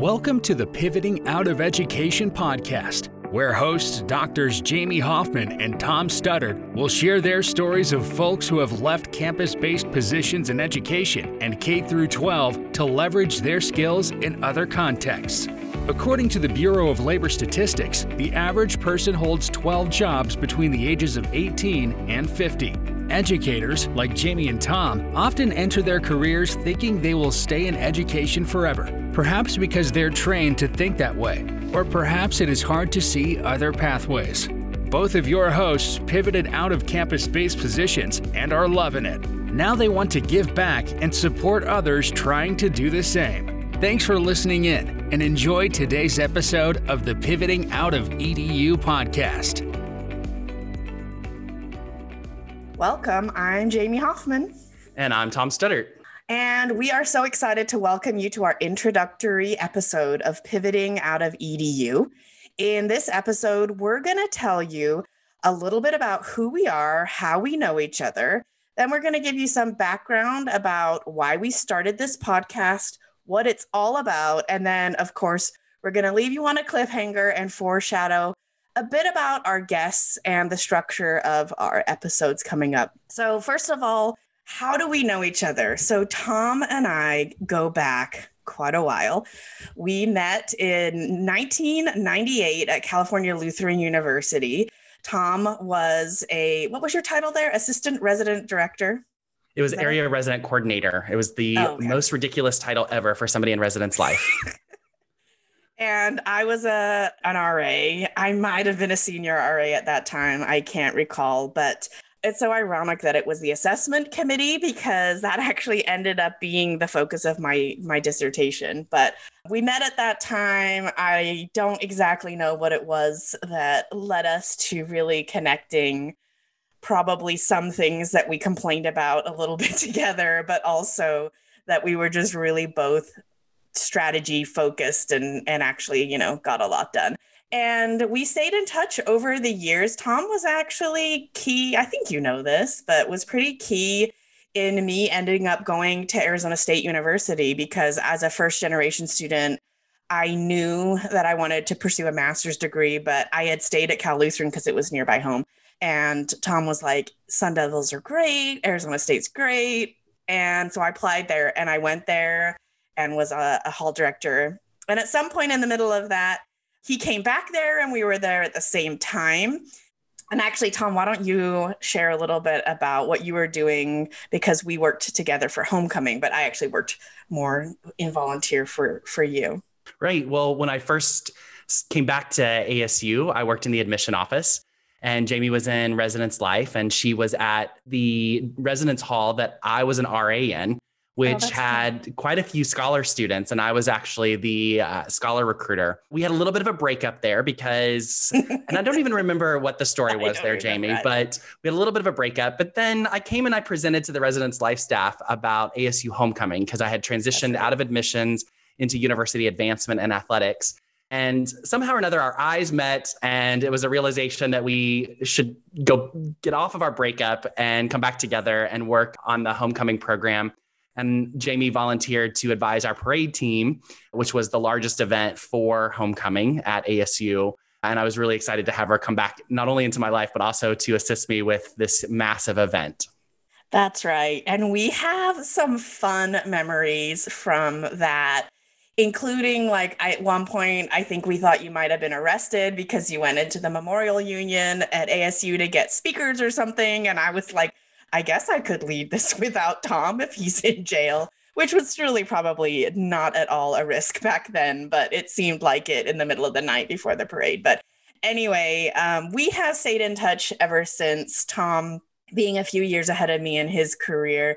Welcome to the Pivoting Out of Education podcast, where hosts Drs. Jamie Hoffman and Tom Studdert will share their stories of folks who have left campus-based positions in education and K-12 to leverage their skills in other contexts. According to the Bureau of Labor Statistics, the average person holds 12 jobs between the ages of 18 and 50. Educators, like Jamie and Tom, often enter their careers thinking they will stay in education forever, perhaps because they're trained to think that way, or perhaps it is hard to see other pathways. Both of your hosts pivoted out of campus-based positions and are loving it. Now they want to give back and support others trying to do the same. Thanks for listening in and enjoy today's episode of the Pivoting Out of EDU podcast. Welcome. I'm Jamie Hoffman. And I'm Tom Studdert. And we are so excited to welcome you to our introductory episode of Pivoting Out of EDU. In this episode, we're going to tell you a little bit about who we are, how we know each other. Then we're going to give you some background about why we started this podcast, what it's all about. And then, of course, we're going to leave you on a cliffhanger and foreshadow a bit about our guests and the structure of our episodes coming up. So first of all, how do we know each other? So Tom and I go back quite a while. We met in 1998 at California Lutheran University. Tom was what was your title there? Assistant Resident Director? It was Area Resident Coordinator. It was the most ridiculous title ever for somebody in residence life. And I was an RA. I might have been a senior RA at that time. I can't recall, but it's so ironic that it was the assessment committee because that actually ended up being the focus of my dissertation. But we met at that time. I don't exactly know what it was that led us to really connecting. Probably some things that we complained about a little bit together, but also that we were just really both strategy focused and actually, got a lot done. And we stayed in touch over the years. Tom was actually key, I think you know this, but was pretty key in me ending up going to Arizona State University because as a first generation student, I knew that I wanted to pursue a master's degree, but I had stayed at Cal Lutheran because it was nearby home. And Tom was like, Sun Devils are great. Arizona State's great. And so I applied there and I went there and was a hall director. And at some point in the middle of that, he came back there and we were there at the same time. And actually, Tom, why don't you share a little bit about what you were doing? Because we worked together for homecoming, but I actually worked more in volunteer for you. Right. Well, when I first came back to ASU, I worked in the admission office. And Jamie was in residence life and she was at the residence hall that I was an RA in, which had quite a few scholar students. And I was actually the scholar recruiter. We had a little bit of a breakup there because, and I don't even remember what the story was there, Jamie, but we had a little bit of a breakup. But then I came and I presented to the residence life staff about ASU homecoming because I had transitioned out of admissions into university advancement and athletics. And somehow or another, our eyes met and it was a realization that we should go get off of our breakup and come back together and work on the homecoming program. And Jamie volunteered to advise our parade team, which was the largest event for homecoming at ASU. And I was really excited to have her come back, not only into my life, but also to assist me with this massive event. That's right. And we have some fun memories from that. Including at one point, I think we thought you might have been arrested because you went into the Memorial Union at ASU to get speakers or something. And I was like, I guess I could lead this without Tom if he's in jail, which was really probably not at all a risk back then, but it seemed like it in the middle of the night before the parade. But anyway, we have stayed in touch ever since, Tom being a few years ahead of me in his career.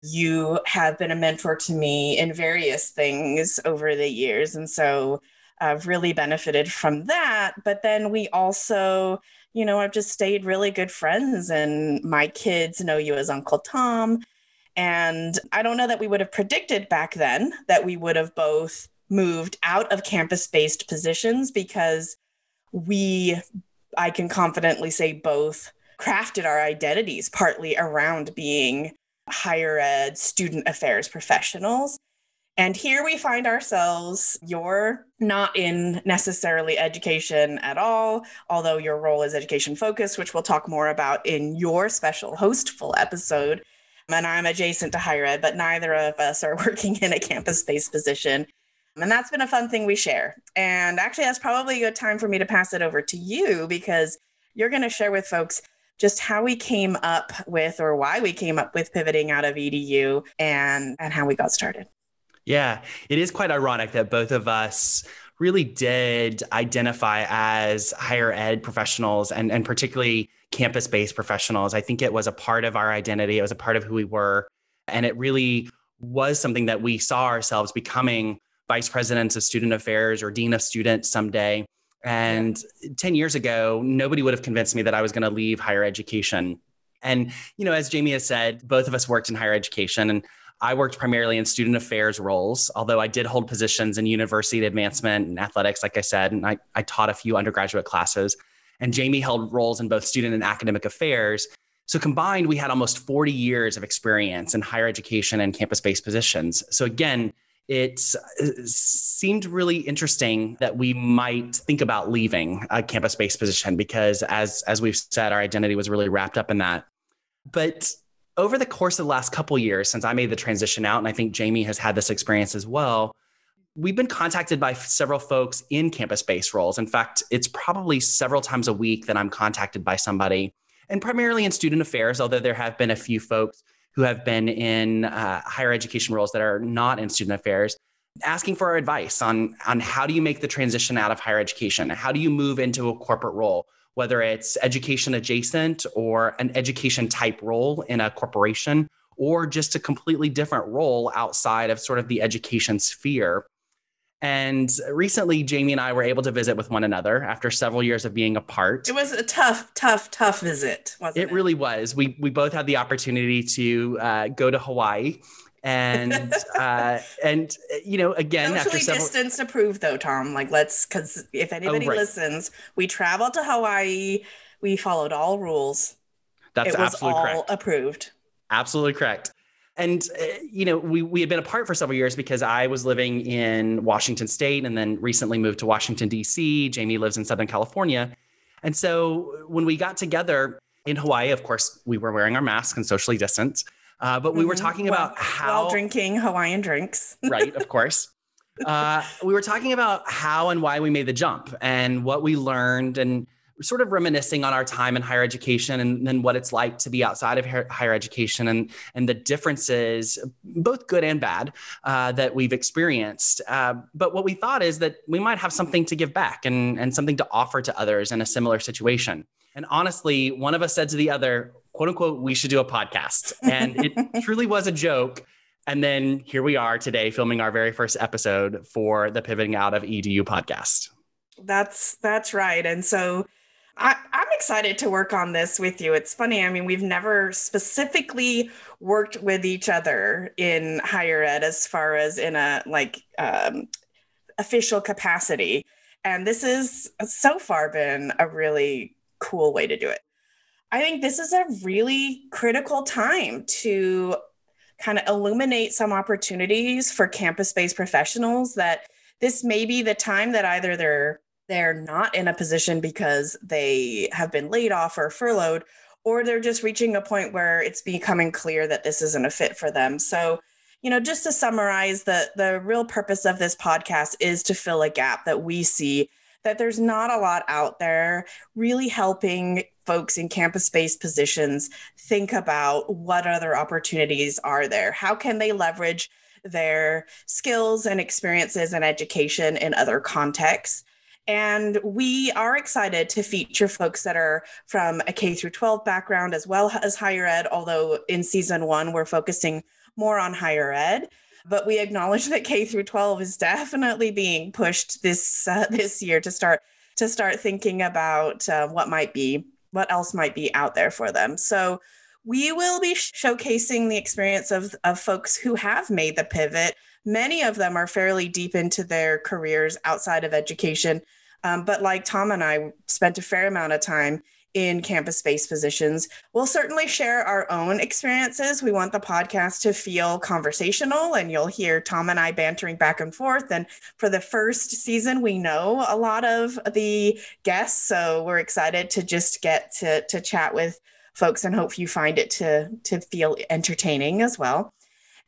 You have been a mentor to me in various things over the years. And so I've really benefited from that. But then we also, I've just stayed really good friends and my kids know you as Uncle Tom. And I don't know that we would have predicted back then that we would have both moved out of campus-based positions because I can confidently say both crafted our identities partly around being higher ed student affairs professionals. And here we find ourselves, you're not in necessarily education at all, although your role is education focused, which we'll talk more about in your special hostful episode. And I'm adjacent to higher ed, but neither of us are working in a campus-based position. And that's been a fun thing we share. And actually, that's probably a good time for me to pass it over to you, because you're going to share with folks just how we came up with, or why we came up with, pivoting out of EDU and how we got started. Yeah, it is quite ironic that both of us really did identify as higher ed professionals and particularly campus-based professionals. I think it was a part of our identity. It was a part of who we were. And it really was something that we saw ourselves becoming vice presidents of student affairs or dean of students someday. And 10 years ago, nobody would have convinced me that I was going to leave higher education. And, you know, as Jamie has said, both of us worked in higher education, and I worked primarily in student affairs roles, although I did hold positions in university advancement and athletics, like I said, and I taught a few undergraduate classes. And Jamie held roles in both student and academic affairs. So combined, we had almost 40 years of experience in higher education and campus-based positions. So again, it seemed really interesting that we might think about leaving a campus-based position, because as we've said, our identity was really wrapped up in that. But over the course of the last couple of years, since I made the transition out, and I think Jamie has had this experience as well, we've been contacted by several folks in campus-based roles. In fact, it's probably several times a week that I'm contacted by somebody, and primarily in student affairs, although there have been a few folks who have been in higher education roles that are not in student affairs, asking for our advice on how do you make the transition out of higher education? How do you move into a corporate role, whether it's education adjacent or an education type role in a corporation, or just a completely different role outside of sort of the education sphere? And recently, Jamie and I were able to visit with one another after several years of being apart. It was a tough visit, wasn't it? It really was. We both had the opportunity to go to Hawaii. And, and you know, again, socially distanced approved though, Tom, like because if anybody listens, we traveled to Hawaii. We followed all rules. That's absolutely correct. It was all approved. Absolutely correct. And, you know, we had been apart for several years because I was living in Washington State and then recently moved to Washington, D.C. Jamie lives in Southern California. And so when we got together in Hawaii, of course, we were wearing our masks and socially distanced. But we were talking about how... while drinking Hawaiian drinks. Right, of course. We were talking about how and why we made the jump and what we learned, and sort of reminiscing on our time in higher education and then what it's like to be outside of higher education and the differences, both good and bad, that we've experienced. But what we thought is that we might have something to give back and something to offer to others in a similar situation. And honestly, one of us said to the other, quote unquote, we should do a podcast. And it truly was a joke. And then here we are today filming our very first episode for the Pivoting Out of EDU podcast. That's right. And so I'm excited to work on this with you. It's funny. I mean, we've never specifically worked with each other in higher ed as far as in a official capacity. And this is so far been a really cool way to do it. I think this is a really critical time to kind of illuminate some opportunities for campus-based professionals, that this may be the time that either they're not in a position because they have been laid off or furloughed, or they're just reaching a point where it's becoming clear that this isn't a fit for them. So, you know, just to summarize, the real purpose of this podcast is to fill a gap that we see, that there's not a lot out there really helping folks in campus-based positions think about what other opportunities are there. How can they leverage their skills and experiences and education in other contexts? And we are excited to feature folks that are from a K through 12 background as well as higher ed, although in season one, we're focusing more on higher ed. But we acknowledge that K through 12 is definitely being pushed this year to start thinking about what else might be out there for them. So we will be showcasing the experience of folks who have made the pivot. Many of them are fairly deep into their careers outside of education. But like Tom and I spent a fair amount of time in campus-based positions. We'll certainly share our own experiences. We want the podcast to feel conversational, and you'll hear Tom and I bantering back and forth. And for the first season, we know a lot of the guests, so we're excited to just get to chat with folks and hope you find it to feel entertaining as well.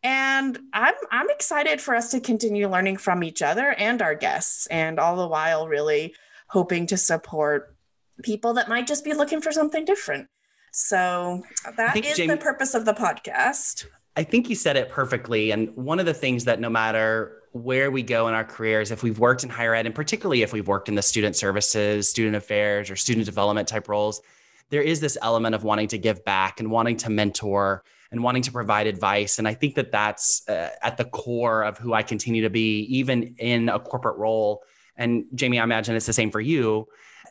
And I'm excited for us to continue learning from each other and our guests, and all the while really hoping to support people that might just be looking for something different. So that is, Jamie, the purpose of the podcast. I think you said it perfectly. And one of the things that no matter where we go in our careers, if we've worked in higher ed, and particularly if we've worked in the student services, student affairs, or student development type roles, there is this element of wanting to give back and wanting to mentor and wanting to provide advice. And I think that that's at the core of who I continue to be, even in a corporate role. And Jamie, I imagine it's the same for you.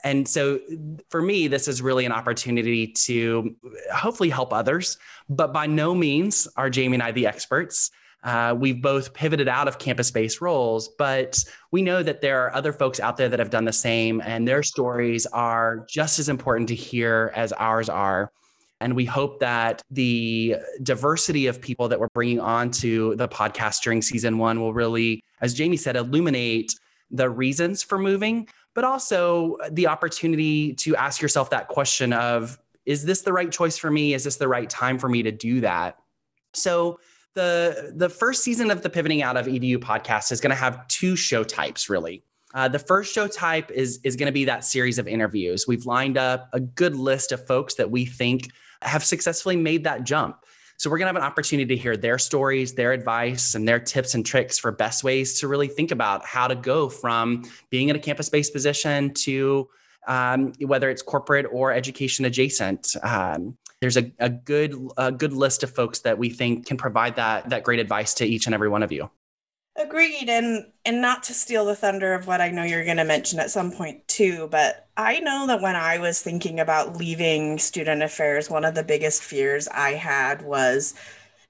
And so for me, this is really an opportunity to hopefully help others, but by no means are Jamie and I the experts. We've both pivoted out of campus-based roles, but we know that there are other folks out there that have done the same, and their stories are just as important to hear as ours are. And we hope that the diversity of people that we're bringing on to the podcast during season one will really, as Jamie said, illuminate the reasons for moving, but also the opportunity to ask yourself that question of, is this the right choice for me? Is this the right time for me to do that? So the first season of the Pivoting Out of EDU podcast is going to have two show types, really. The first show type is going to be that series of interviews. We've lined up a good list of folks that we think have successfully made that jump. So we're going to have an opportunity to hear their stories, their advice, and their tips and tricks for best ways to really think about how to go from being in a campus-based position to whether it's corporate or education adjacent. There's a good list of folks that we think can provide that great advice to each and every one of you. Agreed. And not to steal the thunder of what I know you're going to mention at some point too, but I know that when I was thinking about leaving student affairs, one of the biggest fears I had was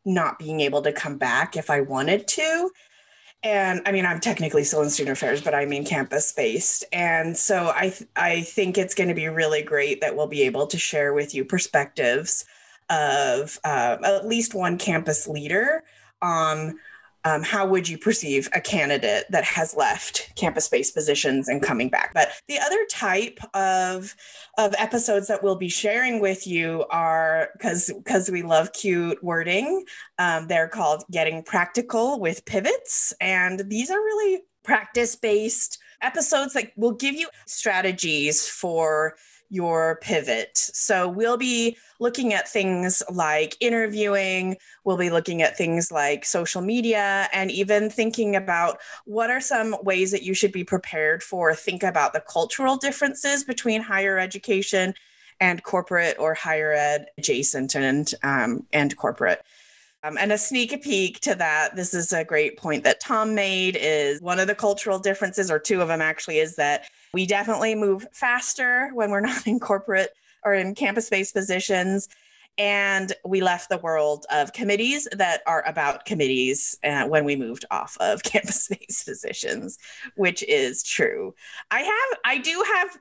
not being able to come back if I wanted to. And I mean, I'm technically still in student affairs, but I mean campus-based. And so I think it's going to be really great that we'll be able to share with you perspectives of at least one campus leader on how would you perceive a candidate that has left campus-based positions and coming back? But the other type of episodes that we'll be sharing with you are, because we love cute wording, they're called Getting Practical with Pivots. And these are really practice-based episodes that will give you strategies for your pivot. So we'll be looking at things like interviewing, we'll be looking at things like social media, and even thinking about what are some ways that you should be prepared for, think about the cultural differences between higher education and corporate, or higher ed adjacent and corporate. And a sneak peek to that, this is a great point that Tom made, is one of the cultural differences, or two of them actually, is that we definitely move faster when we're not in corporate or in campus-based positions. And we left the world of committees that are about committees when we moved off of campus-based positions, which is true. I do have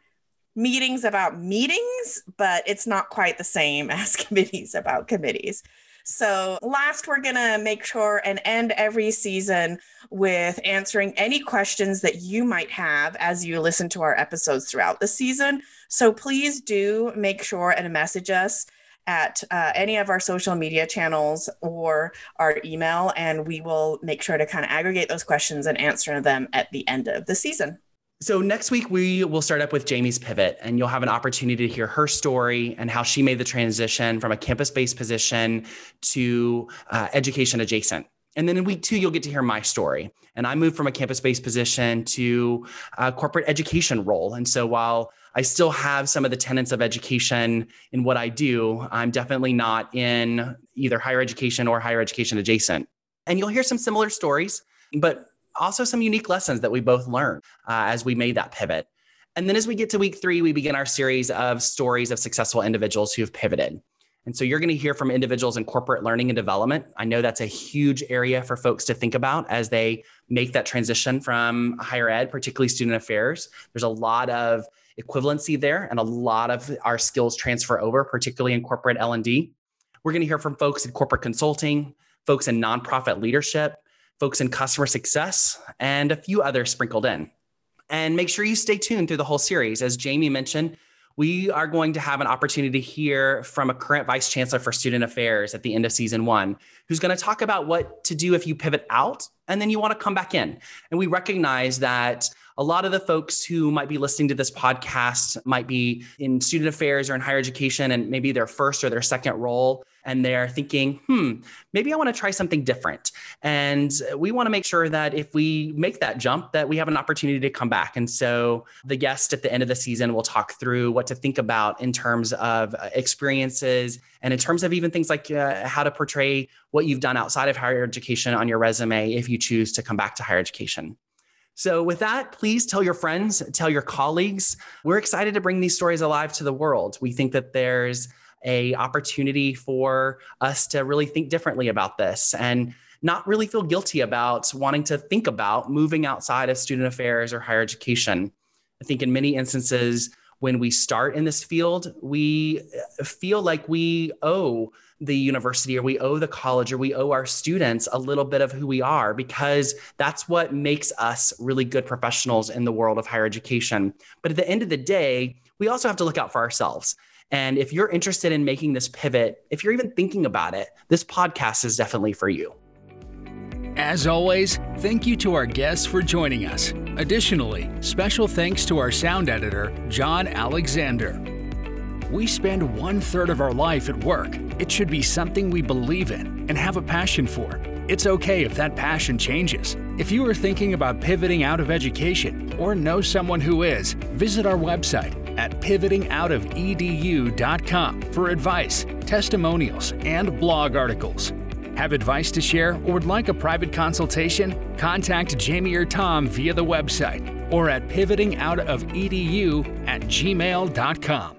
meetings about meetings, but it's not quite the same as committees about committees. So last, we're going to make sure and end every season with answering any questions that you might have as you listen to our episodes throughout the season. So please do make sure and message us at any of our social media channels or our email, and we will make sure to kind of aggregate those questions and answer them at the end of the season. So next week, we will start up with Jamie's pivot, and you'll have an opportunity to hear her story and how she made the transition from a campus-based position to education adjacent. And then in week 2, you'll get to hear my story. And I moved from a campus-based position to a corporate education role. And so while I still have some of the tenets of education in what I do, I'm definitely not in either higher education or higher education adjacent. And you'll hear some similar stories, but also some unique lessons that we both learned as we made that pivot. And then as we get to week 3, we begin our series of stories of successful individuals who have pivoted. And so you're going to hear from individuals in corporate learning and development. I know that's a huge area for folks to think about as they make that transition from higher ed, particularly student affairs. There's a lot of equivalency there, and a lot of our skills transfer over, particularly in corporate L&D. We're going to hear from folks in corporate consulting, folks in nonprofit leadership, folks in customer success, and a few others sprinkled in. And make sure you stay tuned through the whole series. As Jamie mentioned, we are going to have an opportunity to hear from a current Vice Chancellor for Student Affairs at the end of season one, who's going to talk about what to do if you pivot out and then you want to come back in. And we recognize that a lot of the folks who might be listening to this podcast might be in student affairs or in higher education, and maybe their first or their second role. And they're thinking, maybe I want to try something different. And we want to make sure that if we make that jump, that we have an opportunity to come back. And so the guest at the end of the season will talk through what to think about in terms of experiences and in terms of even things like how to portray what you've done outside of higher education on your resume if you choose to come back to higher education. So with that, please tell your friends, tell your colleagues. We're excited to bring these stories alive to the world. We think that there's an opportunity for us to really think differently about this and not really feel guilty about wanting to think about moving outside of student affairs or higher education. I think in many instances, when we start in this field, we feel like we owe the university or we owe the college or we owe our students a little bit of who we are, because that's what makes us really good professionals in the world of higher education. But at the end of the day, we also have to look out for ourselves. And if you're interested in making this pivot, if you're even thinking about it, this podcast is definitely for you. As always, thank you to our guests for joining us. Additionally, special thanks to our sound editor, John Alexander. We spend 1/3 of our life at work. It should be something we believe in and have a passion for. It's okay if that passion changes. If you are thinking about pivoting out of education or know someone who is, visit our website at pivotingoutofedu.com for advice, testimonials, and blog articles. Have advice to share or would like a private consultation? Contact Jamie or Tom via the website or at pivotingoutofedu@gmail.com.